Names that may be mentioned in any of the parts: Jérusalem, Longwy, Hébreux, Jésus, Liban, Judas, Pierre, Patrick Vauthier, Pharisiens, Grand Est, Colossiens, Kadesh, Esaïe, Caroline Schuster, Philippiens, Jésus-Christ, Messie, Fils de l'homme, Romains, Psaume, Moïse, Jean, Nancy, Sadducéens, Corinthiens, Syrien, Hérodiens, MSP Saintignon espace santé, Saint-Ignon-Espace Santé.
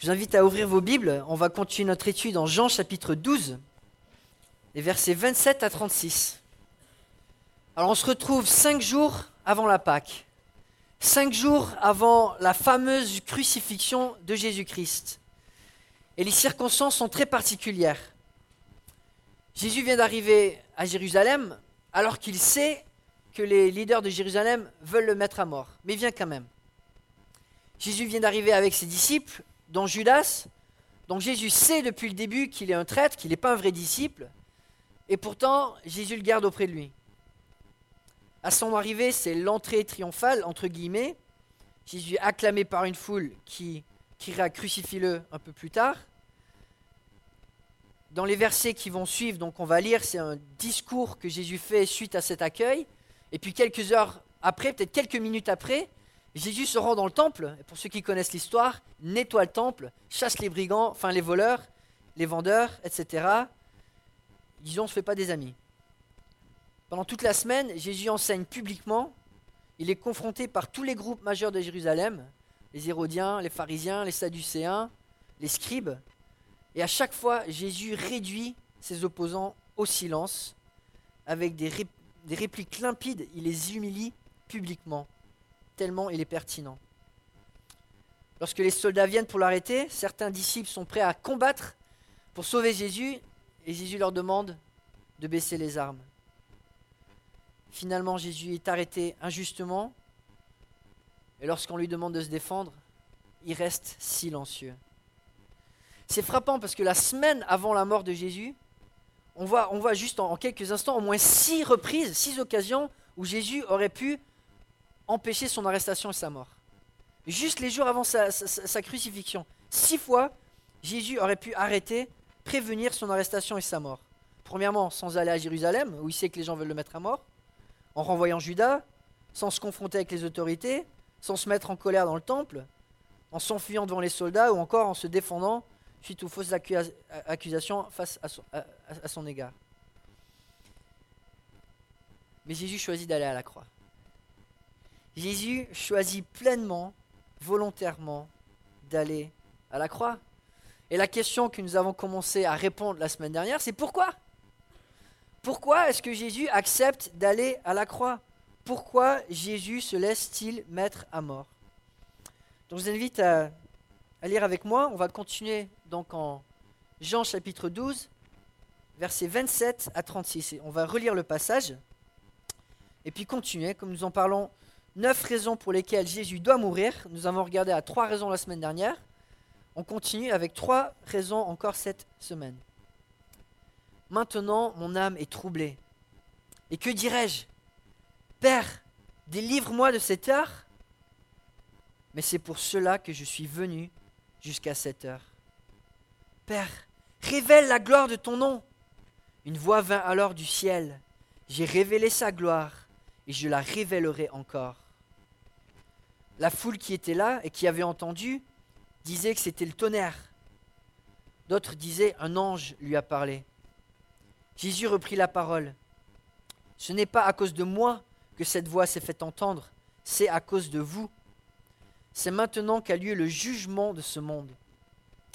Je vous invite à ouvrir vos Bibles. On va continuer notre étude en Jean chapitre 12, les versets 27 à 36. Alors on se retrouve 5 jours avant la Pâque, 5 jours avant la fameuse crucifixion de Jésus-Christ. Et les circonstances sont très particulières. Jésus vient d'arriver à Jérusalem alors qu'il sait que les leaders de Jérusalem veulent le mettre à mort, mais il vient quand même. Jésus vient d'arriver avec ses disciples, dont Judas. Donc Jésus sait depuis le début qu'il est un traître, qu'il n'est pas un vrai disciple, et pourtant Jésus le garde auprès de lui. À son arrivée, c'est l'entrée triomphale, entre guillemets. Jésus est acclamé par une foule qui criera « Crucifie-le » un peu plus tard. Dans les versets qui vont suivre, donc on va lire, c'est un discours que Jésus fait suite à cet accueil. Et puis quelques heures après, peut-être quelques minutes après, Jésus se rend dans le temple. Et pour ceux qui connaissent l'histoire, nettoie le temple, chasse les brigands, enfin les voleurs, les vendeurs, etc. Disons, on ne se fait pas des amis. Pendant toute la semaine, Jésus enseigne publiquement. Il est confronté par tous les groupes majeurs de Jérusalem, les Hérodiens, les Pharisiens, les Sadducéens, les scribes. Et à chaque fois, Jésus réduit ses opposants au silence avec des répliques limpides. Il les humilie publiquement, tellement il est pertinent. Lorsque les soldats viennent pour l'arrêter, certains disciples sont prêts à combattre pour sauver Jésus, et Jésus leur demande de baisser les armes. Finalement, Jésus est arrêté injustement, et lorsqu'on lui demande de se défendre, il reste silencieux. C'est frappant parce que la semaine avant la mort de Jésus, on voit juste en quelques instants au moins 6 reprises, 6 occasions où Jésus aurait pu empêcher son arrestation et sa mort. Juste les jours avant sa crucifixion, 6 fois, Jésus aurait pu arrêter, prévenir son arrestation et sa mort. Premièrement, sans aller à Jérusalem, où il sait que les gens veulent le mettre à mort, en renvoyant Judas, sans se confronter avec les autorités, sans se mettre en colère dans le temple, en s'enfuyant devant les soldats ou encore en se défendant suite aux fausses accusations face à son égard. Mais Jésus choisit d'aller à la croix. Jésus choisit pleinement, volontairement, d'aller à la croix. Et la question que nous avons commencé à répondre la semaine dernière, c'est pourquoi ? Pourquoi est-ce que Jésus accepte d'aller à la croix ? Pourquoi Jésus se laisse-t-il mettre à mort ? Donc je vous invite à lire avec moi. On va continuer donc en Jean chapitre 12, versets 27 à 36. Et on va relire le passage et puis continuer. Comme nous en parlons, 9 raisons pour lesquelles Jésus doit mourir. Nous avons regardé à 3 raisons la semaine dernière. On continue avec 3 raisons encore cette semaine. Maintenant, mon âme est troublée. Et que dirais-je ? Père, délivre-moi de cette heure. Mais c'est pour cela que je suis venu jusqu'à cette heure. Père, révèle la gloire de ton nom. Une voix vint alors du ciel. J'ai révélé sa gloire et je la révélerai encore. La foule qui était là et qui avait entendu disait que c'était le tonnerre. D'autres disaient un ange lui a parlé. Jésus reprit la parole. « Ce n'est pas à cause de moi que cette voix s'est faite entendre, c'est à cause de vous. C'est maintenant qu'a lieu le jugement de ce monde.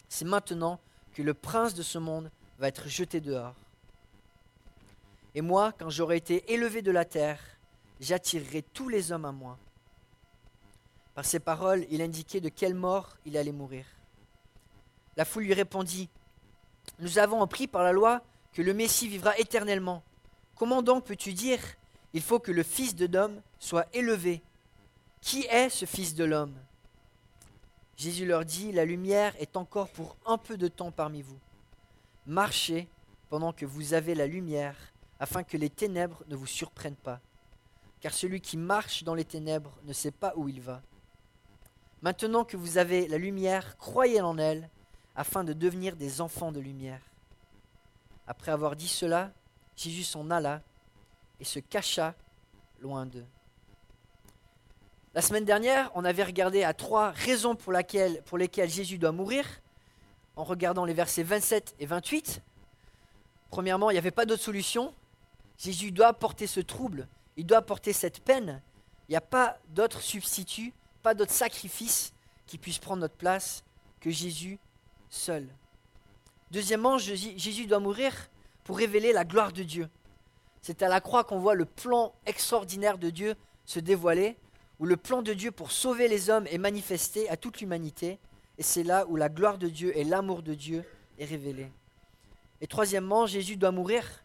C'est maintenant que le prince de ce monde va être jeté dehors. Et moi, quand j'aurai été élevé de la terre, j'attirerai tous les hommes à moi. » Par ces paroles, il indiquait de quelle mort il allait mourir. La foule lui répondit « Nous avons appris par la loi que le Messie vivra éternellement. Comment donc peux-tu dire « Il faut que le Fils de l'homme soit élevé » Qui est ce Fils de l'homme ? » Jésus leur dit « La lumière est encore pour un peu de temps parmi vous. Marchez pendant que vous avez la lumière, afin que les ténèbres ne vous surprennent pas. Car celui qui marche dans les ténèbres ne sait pas où il va. Maintenant que vous avez la lumière, croyez en elle, afin de devenir des enfants de lumière. » Après avoir dit cela, Jésus s'en alla et se cacha loin d'eux. La semaine dernière, on avait regardé à 3 raisons pour lesquelles Jésus doit mourir, en regardant les versets 27 et 28. Premièrement, il n'y avait pas d'autre solution. Jésus doit porter ce trouble, il doit porter cette peine. Il n'y a pas d'autre substitut, pas d'autre sacrifice qui puisse prendre notre place que Jésus seul. Deuxièmement, Jésus doit mourir pour révéler la gloire de Dieu. C'est à la croix qu'on voit le plan extraordinaire de Dieu se dévoiler, où le plan de Dieu pour sauver les hommes est manifesté à toute l'humanité, et c'est là où la gloire de Dieu et l'amour de Dieu est révélé. Et troisièmement, Jésus doit mourir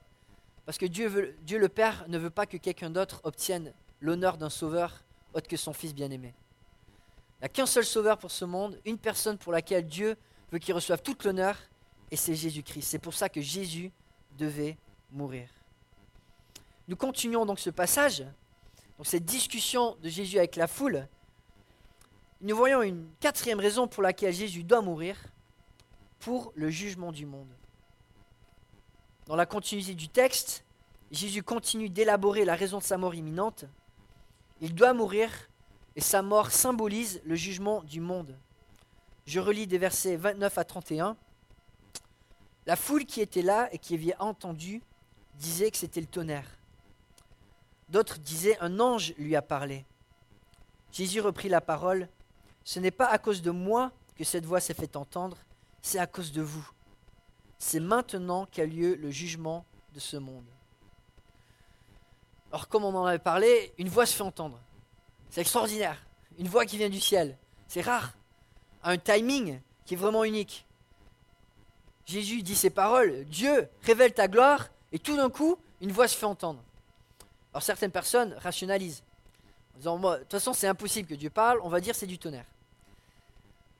parce que Dieu le Père ne veut pas que quelqu'un d'autre obtienne l'honneur d'un sauveur autre que son Fils bien-aimé. Il n'y a qu'un seul sauveur pour ce monde, une personne pour laquelle Dieu veut qu'il reçoive tout l'honneur, et c'est Jésus-Christ. C'est pour ça que Jésus devait mourir. Nous continuons donc ce passage, donc cette discussion de Jésus avec la foule. Nous voyons une quatrième raison pour laquelle Jésus doit mourir, pour le jugement du monde. Dans la continuité du texte, Jésus continue d'élaborer la raison de sa mort imminente. Il doit mourir et sa mort symbolise le jugement du monde. Je relis des versets 29 à 31. La foule qui était là et qui avait entendu disait que c'était le tonnerre. D'autres disaient un ange lui a parlé. Jésus reprit la parole. Ce n'est pas à cause de moi que cette voix s'est fait entendre, c'est à cause de vous. C'est maintenant qu'a lieu le jugement de ce monde. Or, comme on en avait parlé, une voix se fait entendre. C'est extraordinaire. Une voix qui vient du ciel. C'est rare. Un timing qui est vraiment unique. Jésus dit ces paroles. Dieu, révèle ta gloire. Et tout d'un coup, une voix se fait entendre. Alors, certaines personnes rationalisent. En disant, de toute façon, c'est impossible que Dieu parle. On va dire, c'est du tonnerre.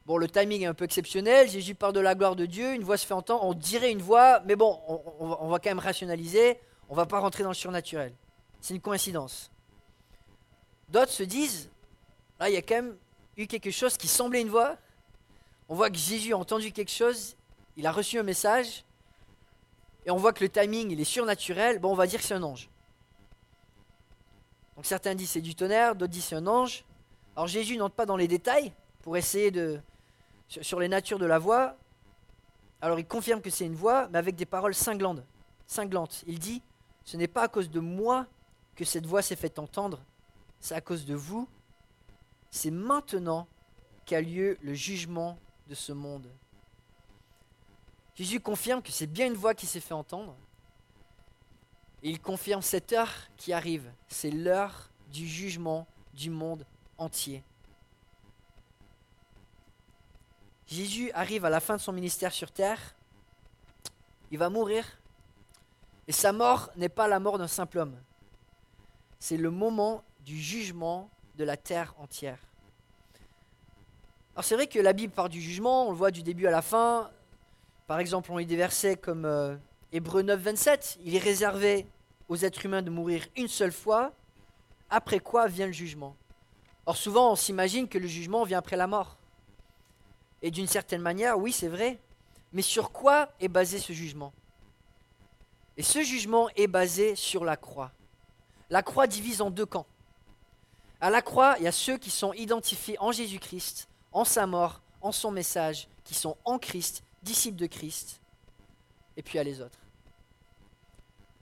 Bon, le timing est un peu exceptionnel. Jésus parle de la gloire de Dieu. Une voix se fait entendre. On dirait une voix. Mais bon, on va quand même rationaliser. On ne va pas rentrer dans le surnaturel. C'est une coïncidence. D'autres se disent, là, il y a quand même eu quelque chose qui semblait une voix. On voit que Jésus a entendu quelque chose, il a reçu un message, et on voit que le timing, il est surnaturel, bon, on va dire que c'est un ange. Donc certains disent c'est du tonnerre, d'autres disent c'est un ange. Alors Jésus n'entre pas dans les détails pour essayer sur les natures de la voix. Alors il confirme que c'est une voix, mais avec des paroles cinglantes. Il dit, ce n'est pas à cause de moi que cette voix s'est fait entendre, c'est à cause de vous. C'est maintenant qu'a lieu le jugement de ce monde. Jésus confirme que c'est bien une voix qui s'est fait entendre. Et il confirme cette heure qui arrive. C'est l'heure du jugement du monde entier. Jésus arrive à la fin de son ministère sur terre. Il va mourir. Et sa mort n'est pas la mort d'un simple homme. C'est le moment du jugement de la terre entière. Alors c'est vrai que la Bible parle du jugement, on le voit du début à la fin. Par exemple, on lit des versets comme Hébreux 9, 27. Il est réservé aux êtres humains de mourir une seule fois, après quoi vient le jugement. Or souvent, on s'imagine que le jugement vient après la mort. Et d'une certaine manière, oui, c'est vrai. Mais sur quoi est basé ce jugement? Et ce jugement est basé sur la croix. La croix divise en deux camps. À la croix, il y a ceux qui sont identifiés en Jésus-Christ, en sa mort, en son message, qui sont en Christ, disciples de Christ, et puis il y a les autres.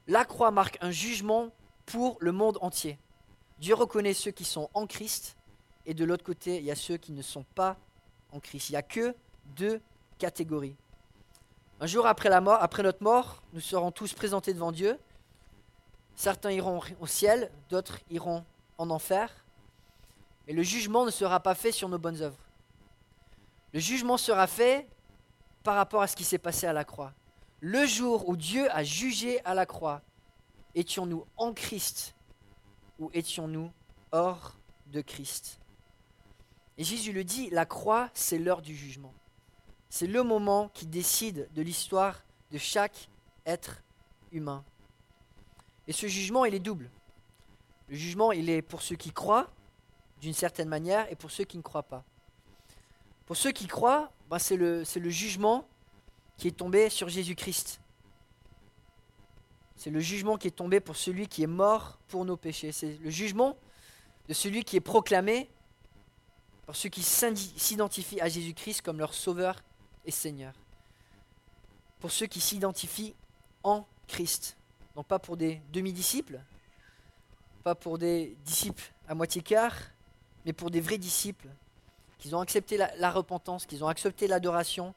La croix marque un jugement pour le monde entier. Dieu reconnaît ceux qui sont en Christ, et de l'autre côté, il y a ceux qui ne sont pas en Christ. Il n'y a que deux catégories. Un jour après notre mort, nous serons tous présentés devant Dieu. Certains iront au ciel, d'autres iront en enfer. Et le jugement ne sera pas fait sur nos bonnes œuvres. Le jugement sera fait par rapport à ce qui s'est passé à la croix. Le jour où Dieu a jugé à la croix, étions-nous en Christ ou étions-nous hors de Christ? Et Jésus le dit, la croix, c'est l'heure du jugement. C'est le moment qui décide de l'histoire de chaque être humain. Et ce jugement, il est double. Le jugement, il est pour ceux qui croient, d'une certaine manière, et pour ceux qui ne croient pas. Pour ceux qui croient, c'est le jugement qui est tombé sur Jésus-Christ. C'est le jugement qui est tombé pour celui qui est mort pour nos péchés. C'est le jugement de celui qui est proclamé par ceux qui s'identifient à Jésus-Christ comme leur sauveur et Seigneur. Pour ceux qui s'identifient en Christ. Donc pas pour des demi-disciples, pas pour des disciples à moitié cœur, mais pour des vrais disciples qu'ils ont accepté la repentance, qu'ils ont accepté l'adoration,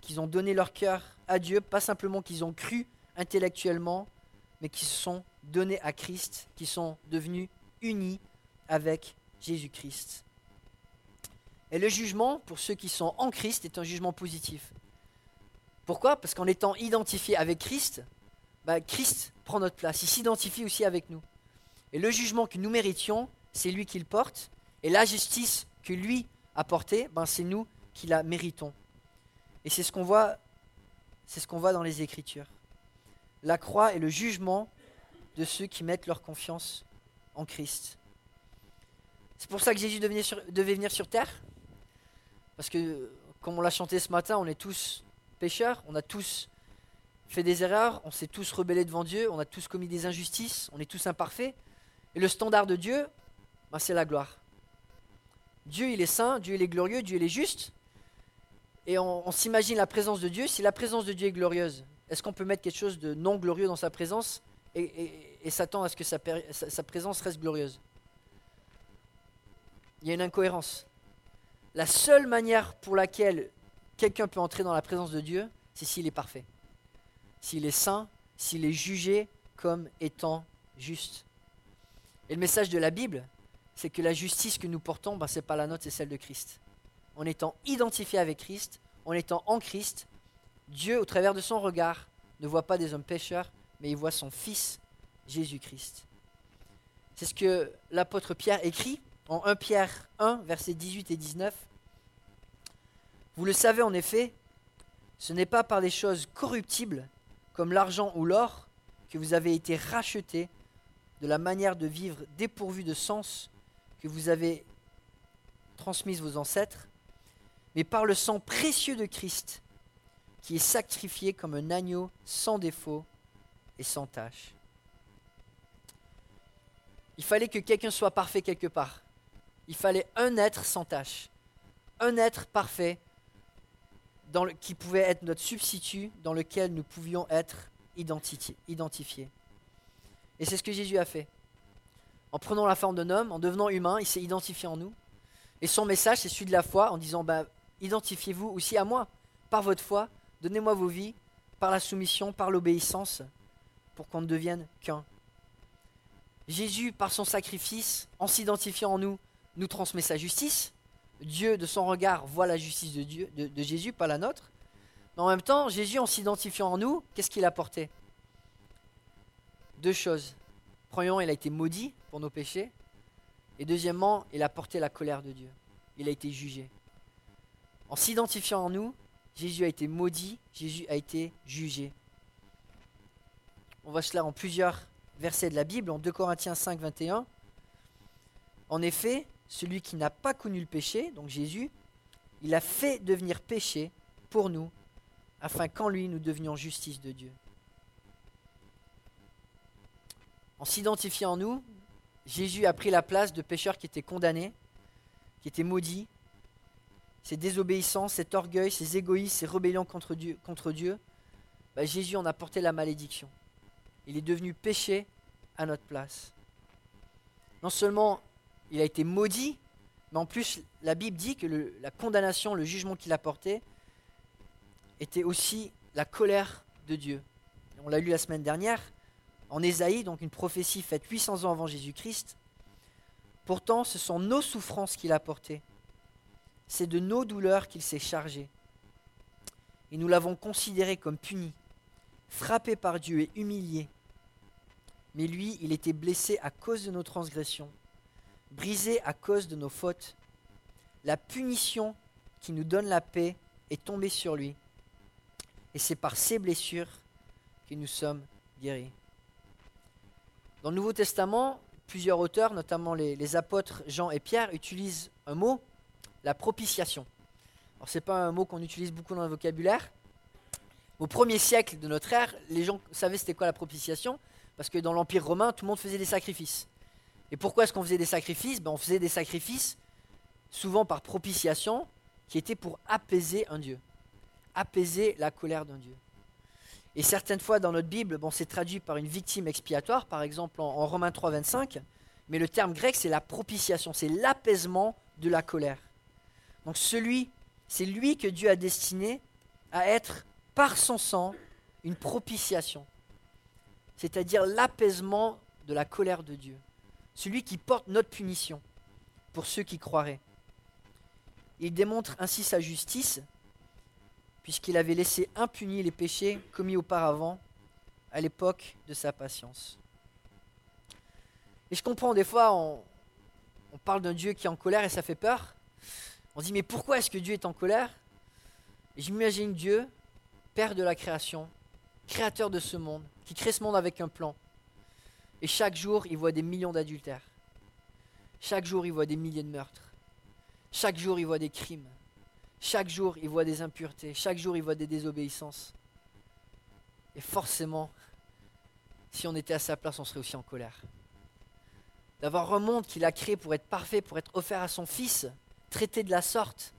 qu'ils ont donné leur cœur à Dieu, pas simplement qu'ils ont cru intellectuellement, mais qu'ils se sont donnés à Christ, qu'ils sont devenus unis avec Jésus-Christ. Et le jugement, pour ceux qui sont en Christ, est un jugement positif. Pourquoi ? Parce qu'en étant identifiés avec Christ, Christ prend notre place, il s'identifie aussi avec nous. Et le jugement que nous méritions, c'est lui qui le porte, et la justice que lui a portée, c'est nous qui la méritons. Et c'est ce qu'on voit dans les Écritures. La croix est le jugement de ceux qui mettent leur confiance en Christ. C'est pour ça que Jésus devait venir sur terre, parce que, comme on l'a chanté ce matin, on est tous pécheurs, on a tous fait des erreurs, on s'est tous rebellés devant Dieu, on a tous commis des injustices, on est tous imparfaits, et le standard de Dieu, c'est la gloire. Dieu, il est saint, Dieu, il est glorieux, Dieu, il est juste, et on s'imagine la présence de Dieu. Si la présence de Dieu est glorieuse, est-ce qu'on peut mettre quelque chose de non glorieux dans sa présence et s'attendre à ce que sa présence reste glorieuse ? Il y a une incohérence. La seule manière pour laquelle quelqu'un peut entrer dans la présence de Dieu, c'est s'il est parfait, s'il est saint, s'il est jugé comme étant juste. Et le message de la Bible, c'est que la justice que nous portons, ce n'est pas la nôtre, c'est celle de Christ. En étant identifié avec Christ, en étant en Christ, Dieu, au travers de son regard, ne voit pas des hommes pécheurs, mais il voit son Fils, Jésus-Christ. C'est ce que l'apôtre Pierre écrit en 1 Pierre 1, versets 18 et 19. « Vous le savez en effet, ce n'est pas par des choses corruptibles, comme l'argent ou l'or, que vous avez été rachetés de la manière de vivre dépourvue de sens que vous avez transmise vos ancêtres, mais par le sang précieux de Christ, qui est sacrifié comme un agneau sans défaut et sans tache. » Il fallait que quelqu'un soit parfait quelque part. Il fallait un être sans tache, un être parfait qui pouvait être notre substitut, dans lequel nous pouvions être identifiés. Et c'est ce que Jésus a fait. En prenant la forme d'un homme, en devenant humain, il s'est identifié en nous. Et son message, c'est celui de la foi, en disant « Identifiez-vous aussi à moi, par votre foi, donnez-moi vos vies, par la soumission, par l'obéissance, pour qu'on ne devienne qu'un. » Jésus, par son sacrifice, en s'identifiant en nous, nous transmet sa justice. Dieu, de son regard, voit la justice de Jésus, pas la nôtre. Mais en même temps, Jésus, en s'identifiant en nous, qu'est-ce qu'il a porté ? Deux choses. Premièrement, il a été maudit pour nos péchés. Et deuxièmement, il a porté la colère de Dieu. Il a été jugé. En s'identifiant en nous, Jésus a été maudit, Jésus a été jugé. On voit cela en plusieurs versets de la Bible, en 2 Corinthiens 5, 21. En effet, celui qui n'a pas connu le péché, donc Jésus, il a fait devenir péché pour nous, afin qu'en lui nous devenions justice de Dieu. En s'identifiant en nous, Jésus a pris la place de pécheurs qui étaient condamnés, qui étaient maudits. Ces désobéissances, cet orgueil, ces égoïsmes, ces rébellions contre Dieu, Jésus en a porté la malédiction. Il est devenu péché à notre place. Non seulement il a été maudit, mais en plus la Bible dit que la condamnation, le jugement qu'il a porté, était aussi la colère de Dieu. On l'a lu la semaine dernière. En Esaïe, donc une prophétie faite 800 ans avant Jésus-Christ, « Pourtant, ce sont nos souffrances qu'il a portées. C'est de nos douleurs qu'il s'est chargé. Et nous l'avons considéré comme puni, frappé par Dieu et humilié. Mais lui, il était blessé à cause de nos transgressions, brisé à cause de nos fautes. La punition qui nous donne la paix est tombée sur lui. Et c'est par ses blessures que nous sommes guéris. » Dans le Nouveau Testament, plusieurs auteurs, notamment les apôtres Jean et Pierre, utilisent un mot, la propitiation. Alors, ce n'est pas un mot qu'on utilise beaucoup dans le vocabulaire. Au 1er siècle de notre ère, les gens savaient c'était quoi la propitiation, parce que dans l'Empire romain, tout le monde faisait des sacrifices. Et pourquoi est-ce qu'on faisait des sacrifices ? On faisait des sacrifices, souvent par propitiation, qui étaient pour apaiser un dieu, apaiser la colère d'un dieu. Et certaines fois dans notre Bible, c'est traduit par une victime expiatoire, par exemple en Romains 3, 25, mais le terme grec, c'est la propitiation, c'est l'apaisement de la colère. Donc c'est lui que Dieu a destiné à être, par son sang, une propitiation. C'est-à-dire l'apaisement de la colère de Dieu. Celui qui porte notre punition pour ceux qui croiraient. Il démontre ainsi sa justice, puisqu'il avait laissé impunis les péchés commis auparavant à l'époque de sa patience. Et je comprends, des fois, on parle d'un Dieu qui est en colère et ça fait peur. On se dit, mais pourquoi est-ce que Dieu est en colère ? Et je m'imagine Dieu, Père de la création, créateur de ce monde, qui crée ce monde avec un plan. Et chaque jour, il voit des millions d'adultères. Chaque jour, il voit des milliers de meurtres. Chaque jour, il voit des crimes. Chaque jour, il voit des impuretés. Chaque jour, il voit des désobéissances. Et forcément, si on était à sa place, on serait aussi en colère. D'avoir un monde qu'il a créé pour être parfait, pour être offert à son Fils, traité de la sorte,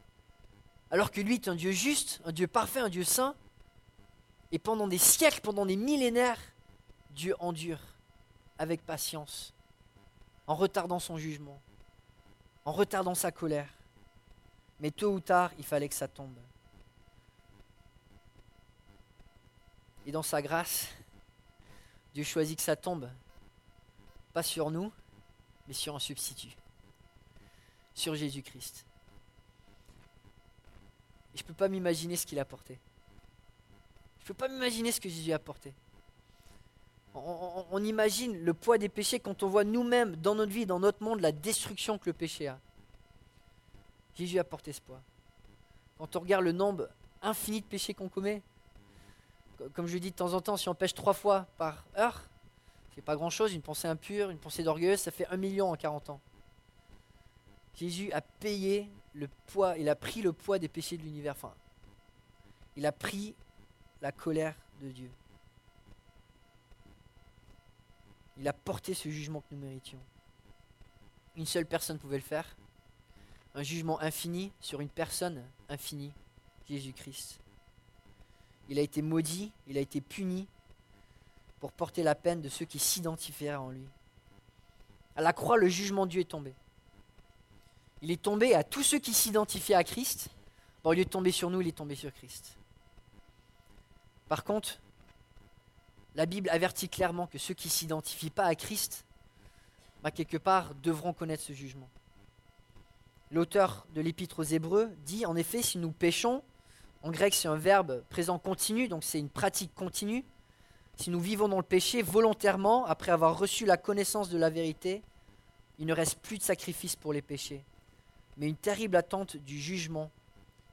alors que lui est un Dieu juste, un Dieu parfait, un Dieu saint, et pendant des siècles, pendant des millénaires, Dieu endure avec patience, en retardant son jugement, en retardant sa colère. Mais tôt ou tard, il fallait que ça tombe. Et dans sa grâce, Dieu choisit que ça tombe, pas sur nous, mais sur un substitut, sur Jésus-Christ. Et je ne peux pas m'imaginer ce qu'il a apporté. Je ne peux pas m'imaginer ce que Jésus a apporté. On imagine le poids des péchés quand on voit nous-mêmes, dans notre vie, dans notre monde, la destruction que le péché a. Jésus a porté ce poids. Quand on regarde le nombre infini de péchés qu'on commet, comme je le dis de temps en temps, si on pêche 3 fois par heure, c'est pas grand-chose, une pensée impure, une pensée d'orgueilleuse, ça fait 1 million en 40 ans. Jésus a payé le poids, il a pris le poids des péchés de l'univers. Enfin, il a pris la colère de Dieu. Il a porté ce jugement que nous méritions. Une seule personne pouvait le faire. Un jugement infini sur une personne infinie, Jésus-Christ. Il a été maudit, il a été puni pour porter la peine de ceux qui s'identifièrent en lui. À la croix, le jugement de Dieu est tombé. Il est tombé à tous ceux qui s'identifiaient à Christ. Bon, il est tombé sur nous, il est tombé sur Christ. Par contre, la Bible avertit clairement que ceux qui ne s'identifient pas à Christ, quelque part, devront connaître ce jugement. L'auteur de l'Épître aux Hébreux dit, en effet, si nous péchons, en grec c'est un verbe présent continu, donc c'est une pratique continue, si nous vivons dans le péché volontairement, après avoir reçu la connaissance de la vérité, il ne reste plus de sacrifice pour les péchés, mais une terrible attente du jugement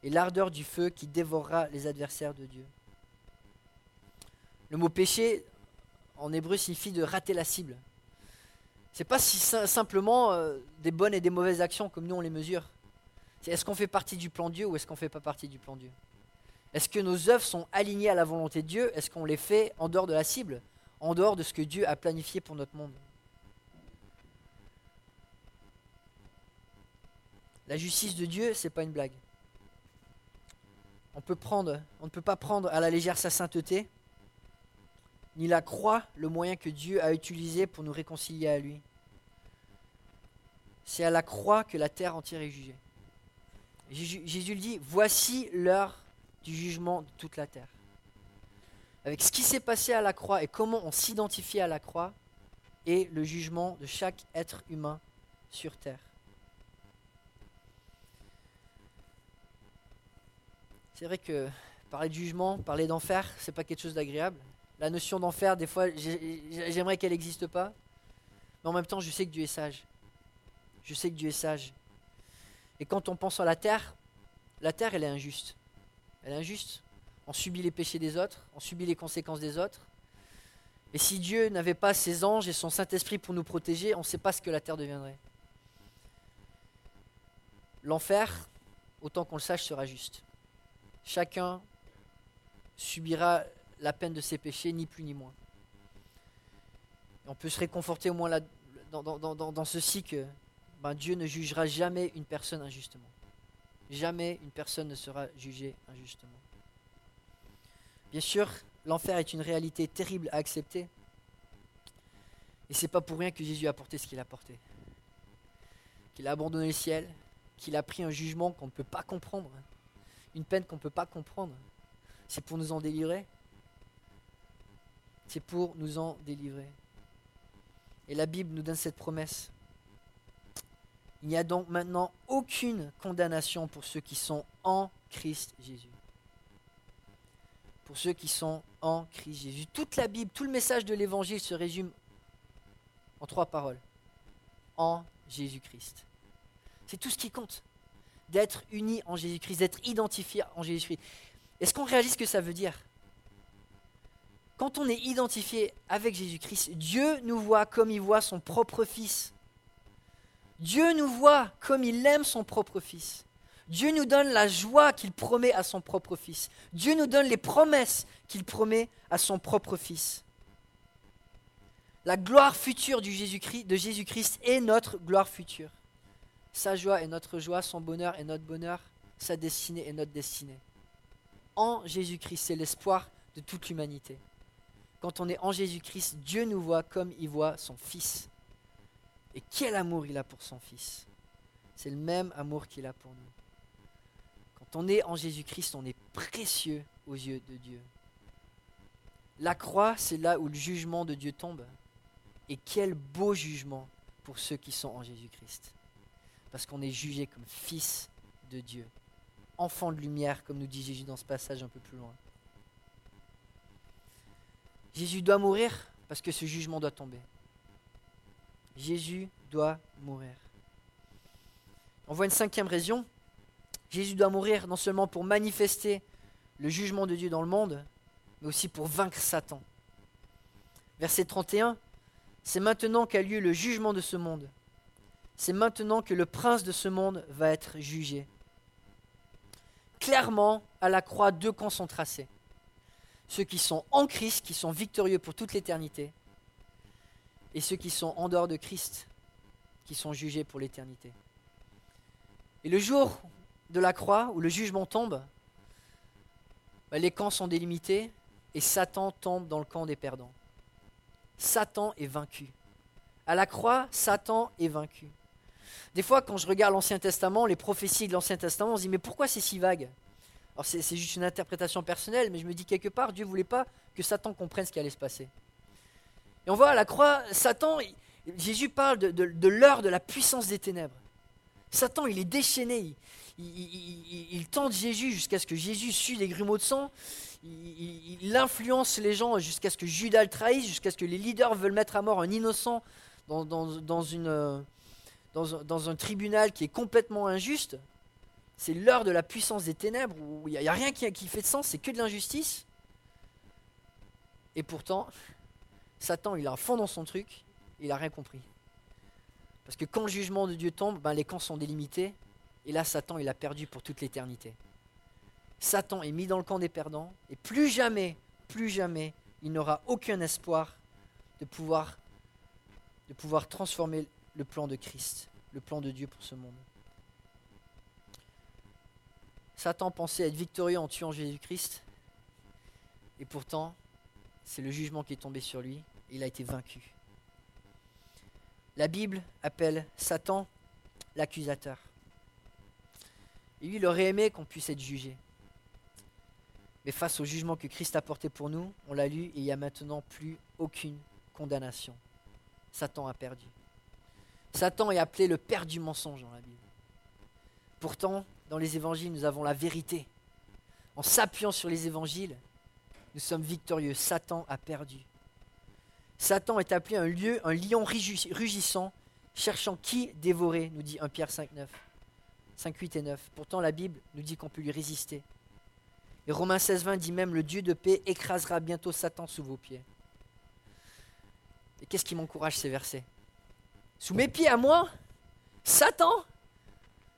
et l'ardeur du feu qui dévorera les adversaires de Dieu. Le mot péché, en hébreu, signifie de rater la cible. C'est pas si simplement des bonnes et des mauvaises actions comme nous on les mesure. C'est est-ce qu'on fait partie du plan de Dieu ou est-ce qu'on ne fait pas partie du plan de Dieu ? Est-ce que nos œuvres sont alignées à la volonté de Dieu ? Est-ce qu'on les fait en dehors de la cible, en dehors de ce que Dieu a planifié pour notre monde ? La justice de Dieu, c'est pas une blague. On ne peut pas prendre à la légère sa sainteté, ni la croix, le moyen que Dieu a utilisé pour nous réconcilier à lui. C'est à la croix que la terre entière est jugée. Jésus le dit, voici l'heure du jugement de toute la terre. Avec ce qui s'est passé à la croix et comment on s'identifie à la croix, et le jugement de chaque être humain sur terre. C'est vrai que parler de jugement, parler d'enfer, c'est pas quelque chose d'agréable. La notion d'enfer, des fois, j'aimerais qu'elle n'existe pas. Mais en même temps, je sais que Dieu est sage. Je sais que Dieu est sage. Et quand on pense à la terre, elle est injuste. Elle est injuste. On subit les péchés des autres, on subit les conséquences des autres. Et si Dieu n'avait pas ses anges et son Saint-Esprit pour nous protéger, on ne sait pas ce que la terre deviendrait. L'enfer, autant qu'on le sache, sera juste. Chacun subira la peine de ses péchés, ni plus ni moins. Et on peut se réconforter au moins dans ceci que Dieu ne jugera jamais une personne injustement. Jamais une personne ne sera jugée injustement. Bien sûr, l'enfer est une réalité terrible à accepter. Et c'est pas pour rien que Jésus a porté ce qu'il a porté. Qu'il a abandonné le ciel, qu'il a pris un jugement qu'on ne peut pas comprendre, une peine qu'on ne peut pas comprendre. C'est pour nous en délivrer. C'est pour nous en délivrer. Et la Bible nous donne cette promesse. Il n'y a donc maintenant aucune condamnation pour ceux qui sont en Christ Jésus. Pour ceux qui sont en Christ Jésus. Toute la Bible, tout le message de l'Évangile se résume en 3 paroles. En Jésus-Christ. C'est tout ce qui compte. D'être unis en Jésus-Christ, d'être identifiés en Jésus-Christ. Est-ce qu'on réalise ce que ça veut dire ? Quand on est identifié avec Jésus-Christ, Dieu nous voit comme il voit son propre Fils. Dieu nous voit comme il aime son propre Fils. Dieu nous donne la joie qu'il promet à son propre Fils. Dieu nous donne les promesses qu'il promet à son propre Fils. La gloire future de Jésus-Christ est notre gloire future. Sa joie est notre joie, son bonheur est notre bonheur, sa destinée est notre destinée. En Jésus-Christ, c'est l'espoir de toute l'humanité. Quand on est en Jésus-Christ, Dieu nous voit comme il voit son Fils. Et quel amour il a pour son Fils. C'est le même amour qu'il a pour nous. Quand on est en Jésus-Christ, on est précieux aux yeux de Dieu. La croix, c'est là où le jugement de Dieu tombe. Et quel beau jugement pour ceux qui sont en Jésus-Christ. Parce qu'on est jugé comme fils de Dieu. Enfant de lumière, comme nous dit Jésus dans ce passage un peu plus loin. Jésus doit mourir parce que ce jugement doit tomber. Jésus doit mourir. On voit une 5e raison. Jésus doit mourir non seulement pour manifester le jugement de Dieu dans le monde, mais aussi pour vaincre Satan. Verset 31, « C'est maintenant qu'a lieu le jugement de ce monde. C'est maintenant que le prince de ce monde va être jugé. » Clairement, à la croix, 2 camps sont tracés. Ceux qui sont en Christ, qui sont victorieux pour toute l'éternité, et ceux qui sont en dehors de Christ, qui sont jugés pour l'éternité. Et le jour de la croix, où le jugement tombe, les camps sont délimités, et Satan tombe dans le camp des perdants. Satan est vaincu. À la croix, Satan est vaincu. Des fois, quand je regarde l'Ancien Testament, les prophéties de l'Ancien Testament, on se dit « mais pourquoi c'est si vague ?» Alors c'est juste une interprétation personnelle, mais je me dis quelque part, Dieu ne voulait pas que Satan comprenne ce qui allait se passer. Et on voit à la croix, Satan, Jésus parle de l'heure de la puissance des ténèbres. Satan, il est déchaîné, il tente Jésus jusqu'à ce que Jésus sue des grumeaux de sang, il influence les gens jusqu'à ce que Judas le trahisse, jusqu'à ce que les leaders veulent mettre à mort un innocent dans un tribunal qui est complètement injuste. C'est l'heure de la puissance des ténèbres, où il n'y a rien qui fait de sens, c'est que de l'injustice. Et pourtant, Satan, il a un fond dans son truc, il n'a rien compris. Parce que quand le jugement de Dieu tombe, les camps sont délimités, et là, Satan, il a perdu pour toute l'éternité. Satan est mis dans le camp des perdants, et plus jamais, il n'aura aucun espoir de pouvoir transformer le plan de Christ, le plan de Dieu pour ce monde. Satan pensait être victorieux en tuant Jésus-Christ, et pourtant, c'est le jugement qui est tombé sur lui, il a été vaincu. La Bible appelle Satan l'accusateur. Et lui, il aurait aimé qu'on puisse être jugé. Mais face au jugement que Christ a porté pour nous, on l'a lu, et il n'y a maintenant plus aucune condamnation. Satan a perdu. Satan est appelé le père du mensonge dans la Bible. Pourtant, dans les évangiles, nous avons la vérité. En s'appuyant sur les évangiles, nous sommes victorieux. Satan a perdu. Satan est appelé un lion rugissant, cherchant qui dévorer, nous dit 1 Pierre 5, 8 et 9. Pourtant, la Bible nous dit qu'on peut lui résister. Et Romains 16, 20 dit même, « Le Dieu de paix écrasera bientôt Satan sous vos pieds. » Et qu'est-ce qui m'encourage ces versets ? Sous mes pieds à moi, Satan,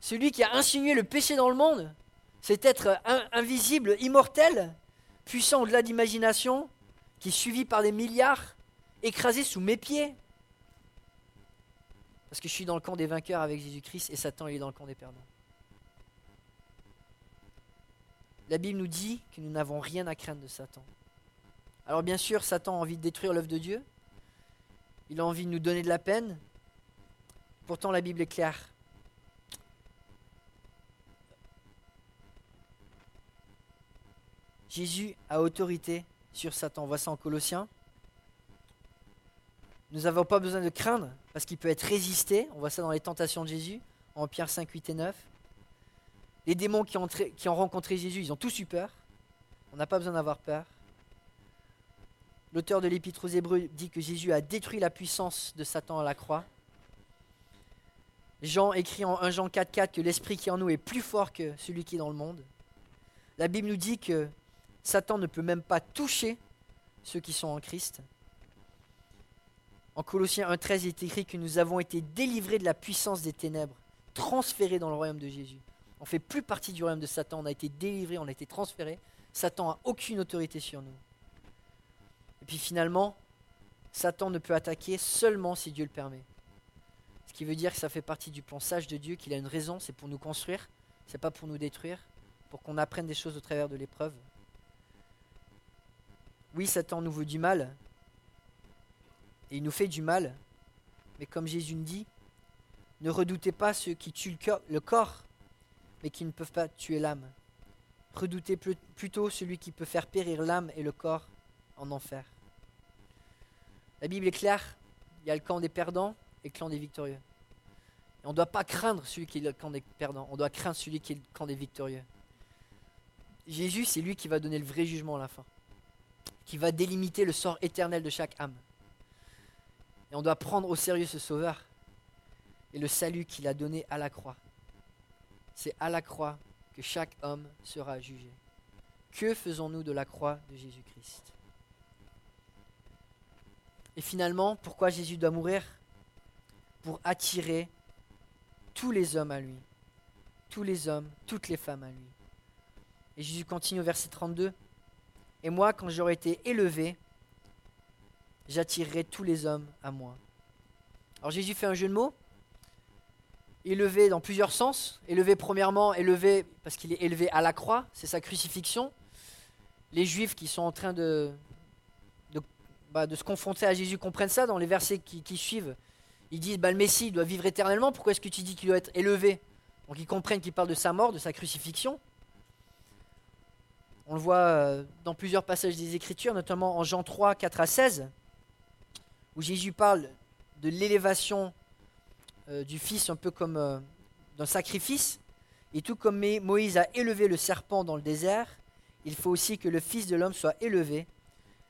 celui qui a insinué le péché dans le monde, cet être invisible, immortel, puissant au-delà d'imagination, qui est suivi par des milliards, écrasé sous mes pieds. Parce que je suis dans le camp des vainqueurs avec Jésus-Christ et Satan il est dans le camp des perdants. La Bible nous dit que nous n'avons rien à craindre de Satan. Alors bien sûr, Satan a envie de détruire l'œuvre de Dieu. Il a envie de nous donner de la peine. Pourtant, la Bible est claire. Jésus a autorité sur Satan. On voit ça en Colossiens. Nous n'avons pas besoin de craindre parce qu'il peut être résisté. On voit ça dans les tentations de Jésus, en Pierre 5, 8 et 9. Les démons qui ont rencontré Jésus, ils ont tous eu peur. On n'a pas besoin d'avoir peur. L'auteur de l'Épître aux Hébreux dit que Jésus a détruit la puissance de Satan à la croix. Jean écrit en 1 Jean 4,4 que l'esprit qui est en nous est plus fort que celui qui est dans le monde. La Bible nous dit que Satan ne peut même pas toucher ceux qui sont en Christ. En Colossiens 1,13, il est écrit que nous avons été délivrés de la puissance des ténèbres, transférés dans le royaume de Jésus. On ne fait plus partie du royaume de Satan, on a été délivrés, on a été transférés. Satan n'a aucune autorité sur nous. Et puis finalement, Satan ne peut attaquer seulement si Dieu le permet. Ce qui veut dire que ça fait partie du plan sage de Dieu, qu'il a une raison, c'est pour nous construire, c'est pas pour nous détruire, pour qu'on apprenne des choses au travers de l'épreuve. Oui, Satan nous veut du mal, et il nous fait du mal, mais comme Jésus nous dit, ne redoutez pas ceux qui tuent le corps, mais qui ne peuvent pas tuer l'âme. Redoutez plutôt celui qui peut faire périr l'âme et le corps en enfer. La Bible est claire, il y a le camp des perdants et le camp des victorieux. Et on ne doit pas craindre celui qui est le camp des perdants, on doit craindre celui qui est le camp des victorieux. Jésus, c'est lui qui va donner le vrai jugement à la fin, qui va délimiter le sort éternel de chaque âme. Et on doit prendre au sérieux ce sauveur et le salut qu'il a donné à la croix. C'est à la croix que chaque homme sera jugé. Que faisons-nous de la croix de Jésus-Christ ? Et finalement, pourquoi Jésus doit mourir ? Pour attirer tous les hommes à lui. Tous les hommes, toutes les femmes à lui. Et Jésus continue au verset 32. « Et moi, quand j'aurai été élevé, j'attirerai tous les hommes à moi. » Alors Jésus fait un jeu de mots. Élevé dans plusieurs sens. Élevé premièrement, élevé parce qu'il est élevé à la croix. C'est sa crucifixion. Les Juifs qui sont en train de se confronter à Jésus comprennent ça dans les versets qui suivent. Ils disent le Messie doit vivre éternellement, pourquoi est-ce que tu dis qu'il doit être élevé ? Donc ils comprennent qu'il parle de sa mort, de sa crucifixion. On le voit dans plusieurs passages des Écritures, notamment en Jean 3, 4 à 16, où Jésus parle de l'élévation du Fils, un peu comme d'un sacrifice. Et tout comme Moïse a élevé le serpent dans le désert, il faut aussi que le Fils de l'homme soit élevé,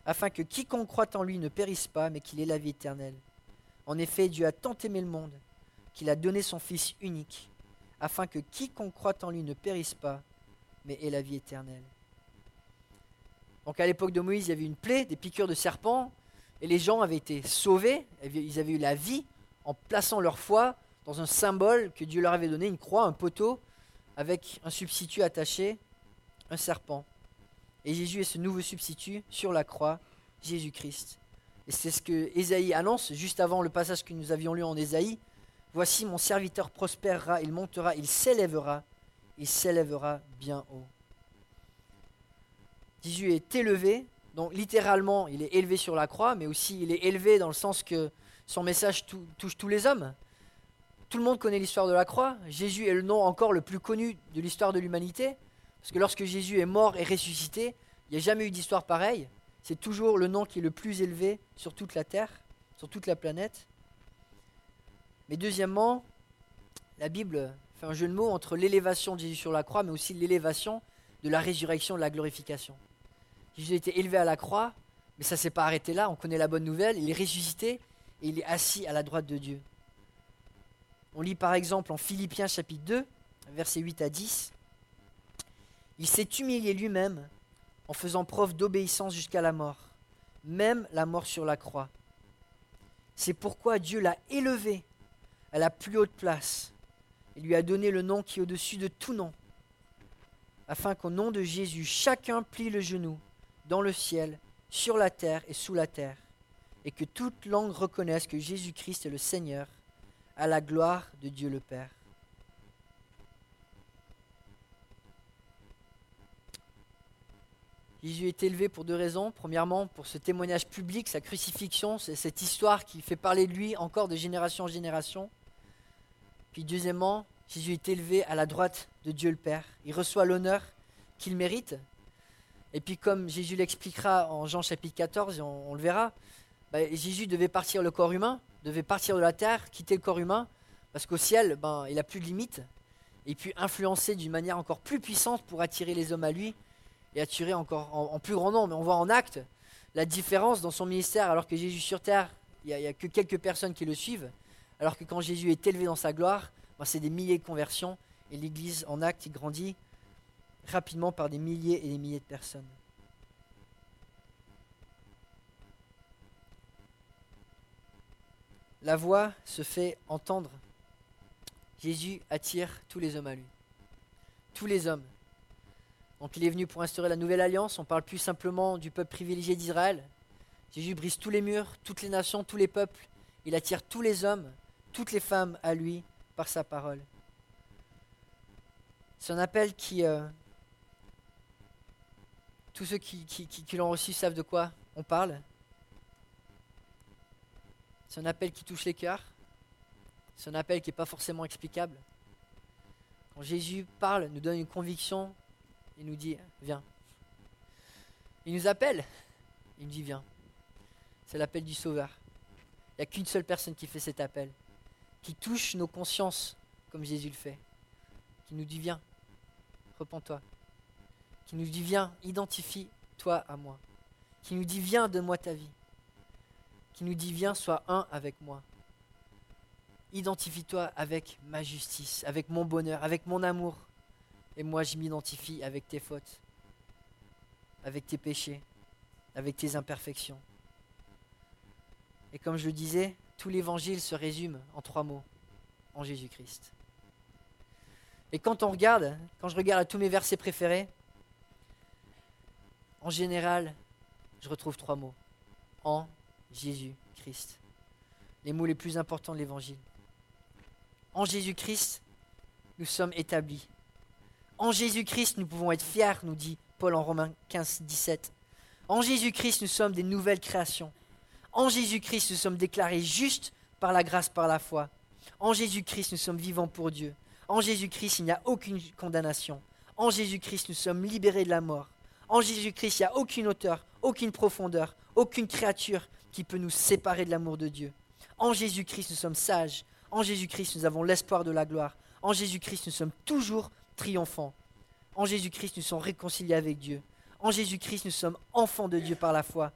afin que quiconque croit en lui ne périsse pas, mais qu'il ait la vie éternelle. En effet, Dieu a tant aimé le monde qu'il a donné son Fils unique, afin que quiconque croit en lui ne périsse pas, mais ait la vie éternelle. Donc à l'époque de Moïse, il y avait une plaie, des piqûres de serpents, et les gens avaient été sauvés, ils avaient eu la vie, en plaçant leur foi dans un symbole que Dieu leur avait donné, une croix, un poteau, avec un substitut attaché, un serpent. Et Jésus est ce nouveau substitut sur la croix, Jésus-Christ. Et c'est ce que Esaïe annonce juste avant le passage que nous avions lu en Esaïe. « Voici mon serviteur prospérera, il montera, il s'élèvera bien haut. » Jésus est élevé, donc littéralement il est élevé sur la croix, mais aussi il est élevé dans le sens que son message touche tous les hommes. Tout le monde connaît l'histoire de la croix. Jésus est le nom encore le plus connu de l'histoire de l'humanité. Parce que lorsque Jésus est mort et ressuscité, il n'y a jamais eu d'histoire pareille. C'est toujours le nom qui est le plus élevé sur toute la terre, sur toute la planète. Mais deuxièmement, la Bible fait un jeu de mots entre l'élévation de Jésus sur la croix, mais aussi l'élévation de la résurrection, de la glorification. Jésus a été élevé à la croix, mais ça ne s'est pas arrêté là. On connaît la bonne nouvelle, il est ressuscité et il est assis à la droite de Dieu. On lit par exemple en Philippiens chapitre 2, versets 8 à 10, il s'est humilié lui-même en faisant preuve d'obéissance jusqu'à la mort, même la mort sur la croix. C'est pourquoi Dieu l'a élevé à la plus haute place et lui a donné le nom qui est au-dessus de tout nom, afin qu'au nom de Jésus, chacun plie le genou dans le ciel, sur la terre et sous la terre, et que toute langue reconnaisse que Jésus-Christ est le Seigneur, à la gloire de Dieu le Père. Jésus est élevé pour deux raisons. Premièrement, pour ce témoignage public, sa crucifixion, c'est cette histoire qui fait parler de lui encore de génération en génération. Puis deuxièmement, Jésus est élevé à la droite de Dieu le Père. Il reçoit l'honneur qu'il mérite. Et puis comme Jésus l'expliquera en Jean chapitre 14, on le verra, Jésus devait partir le corps humain, devait partir de la terre, quitter le corps humain, parce qu'au ciel, il n'a plus de limites, et puis influencer d'une manière encore plus puissante pour attirer les hommes à lui, et attirer encore en plus grand nombre. On voit en Actes la différence dans son ministère, alors que Jésus sur terre, il n'y a que quelques personnes qui le suivent, alors que quand Jésus est élevé dans sa gloire, c'est des milliers de conversions, et l'Église en Actes grandit rapidement par des milliers et des milliers de personnes. La voix se fait entendre. Jésus attire tous les hommes à lui. Tous les hommes. Donc il est venu pour instaurer la nouvelle alliance. On ne parle plus simplement du peuple privilégié d'Israël. Jésus brise tous les murs, toutes les nations, tous les peuples. Il attire tous les hommes, toutes les femmes à lui par sa parole. C'est un appel qui... tous ceux qui l'ont reçu savent de quoi on parle. C'est un appel qui touche les cœurs. C'est un appel qui n'est pas forcément explicable. Quand Jésus parle, nous donne une conviction, il nous dit « Viens ». Il nous appelle, il nous dit « Viens ». C'est l'appel du Sauveur. Il n'y a qu'une seule personne qui fait cet appel, qui touche nos consciences comme Jésus le fait, qui nous dit « Viens, repens-toi », qui nous dit « Viens, identifie-toi à moi », qui nous dit « Viens, donne-moi ta vie », qui nous dit « Viens, sois un avec moi ». Identifie-toi avec ma justice, avec mon bonheur, avec mon amour. Et moi, je m'identifie avec tes fautes, avec tes péchés, avec tes imperfections. Et comme je le disais, tout l'évangile se résume en 3 mots, en Jésus-Christ. Et quand je regarde à tous mes versets préférés, en général, je retrouve 3 mots, en Jésus-Christ. Les mots les plus importants de l'évangile. En Jésus-Christ, nous sommes établis. En Jésus-Christ, nous pouvons être fiers, nous dit Paul en Romains 15, 17. En Jésus-Christ, nous sommes des nouvelles créations. En Jésus-Christ, nous sommes déclarés justes par la grâce, par la foi. En Jésus-Christ, nous sommes vivants pour Dieu. En Jésus-Christ, il n'y a aucune condamnation. En Jésus-Christ, nous sommes libérés de la mort. En Jésus-Christ, il n'y a aucune hauteur, aucune profondeur, aucune créature qui peut nous séparer de l'amour de Dieu. En Jésus-Christ, nous sommes sages. En Jésus-Christ, nous avons l'espoir de la gloire. En Jésus-Christ, nous sommes toujours triomphants. En Jésus-Christ, nous sommes réconciliés avec Dieu. En Jésus-Christ, nous sommes enfants de Dieu par la foi.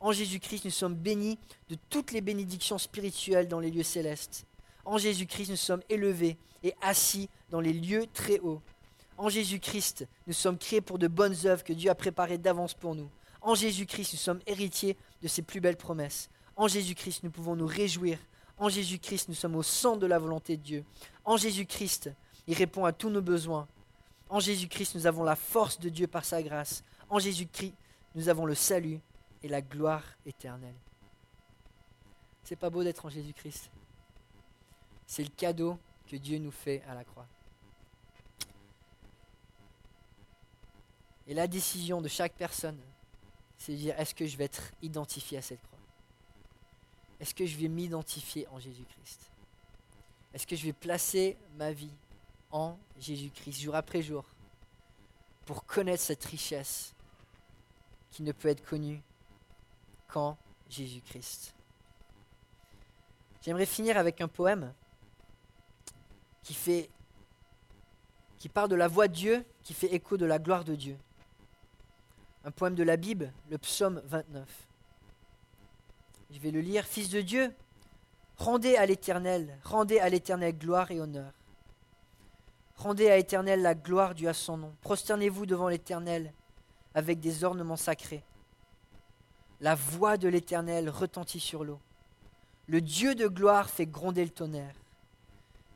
En Jésus-Christ, nous sommes bénis de toutes les bénédictions spirituelles dans les lieux célestes. En Jésus-Christ, nous sommes élevés et assis dans les lieux très hauts. En Jésus-Christ, nous sommes créés pour de bonnes œuvres que Dieu a préparées d'avance pour nous. En Jésus-Christ, nous sommes héritiers de ses plus belles promesses. En Jésus-Christ, nous pouvons nous réjouir. En Jésus-Christ, nous sommes au centre de la volonté de Dieu. En Jésus-Christ, il répond à tous nos besoins. En Jésus-Christ, nous avons la force de Dieu par sa grâce. En Jésus-Christ, nous avons le salut et la gloire éternelle. C'est pas beau d'être en Jésus-Christ. C'est le cadeau que Dieu nous fait à la croix. Et la décision de chaque personne, c'est de dire, est-ce que je vais être identifié à cette croix ? Est-ce que je vais m'identifier en Jésus-Christ ? Est-ce que je vais placer ma vie en Jésus-Christ, jour après jour, pour connaître cette richesse qui ne peut être connue qu'en Jésus-Christ ? J'aimerais finir avec un poème qui parle de la voix de Dieu, qui fait écho de la gloire de Dieu. Un poème de la Bible, le psaume 29. Je vais le lire. « Fils de Dieu, rendez à l'Éternel gloire et honneur. Rendez à l'Éternel la gloire due à son nom. Prosternez-vous devant l'Éternel avec des ornements sacrés. La voix de l'Éternel retentit sur l'eau. Le Dieu de gloire fait gronder le tonnerre.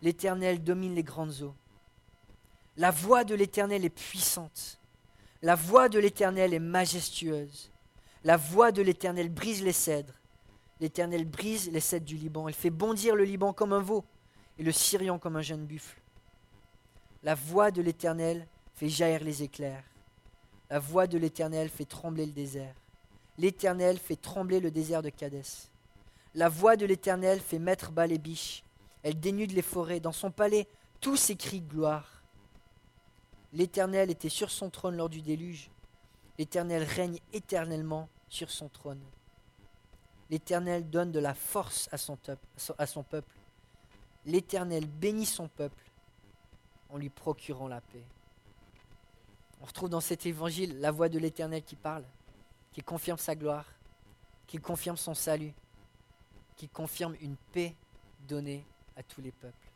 L'Éternel domine les grandes eaux. La voix de l'Éternel est puissante. La voix de l'Éternel est majestueuse. La voix de l'Éternel brise les cèdres. L'Éternel brise les cèdres du Liban. Elle fait bondir le Liban comme un veau et le Syrien comme un jeune buffle. La voix de l'Éternel fait jaillir les éclairs. La voix de l'Éternel fait trembler le désert. L'Éternel fait trembler le désert de Kadesh. La voix de l'Éternel fait mettre bas les biches. Elle dénude les forêts. Dans son palais, tous écrient gloire. L'Éternel était sur son trône lors du déluge. L'Éternel règne éternellement sur son trône. L'Éternel donne de la force à son peuple. L'Éternel bénit son peuple en lui procurant la paix. On retrouve dans cet évangile la voix de l'Éternel qui parle, qui confirme sa gloire, qui confirme son salut, qui confirme une paix donnée à tous les peuples.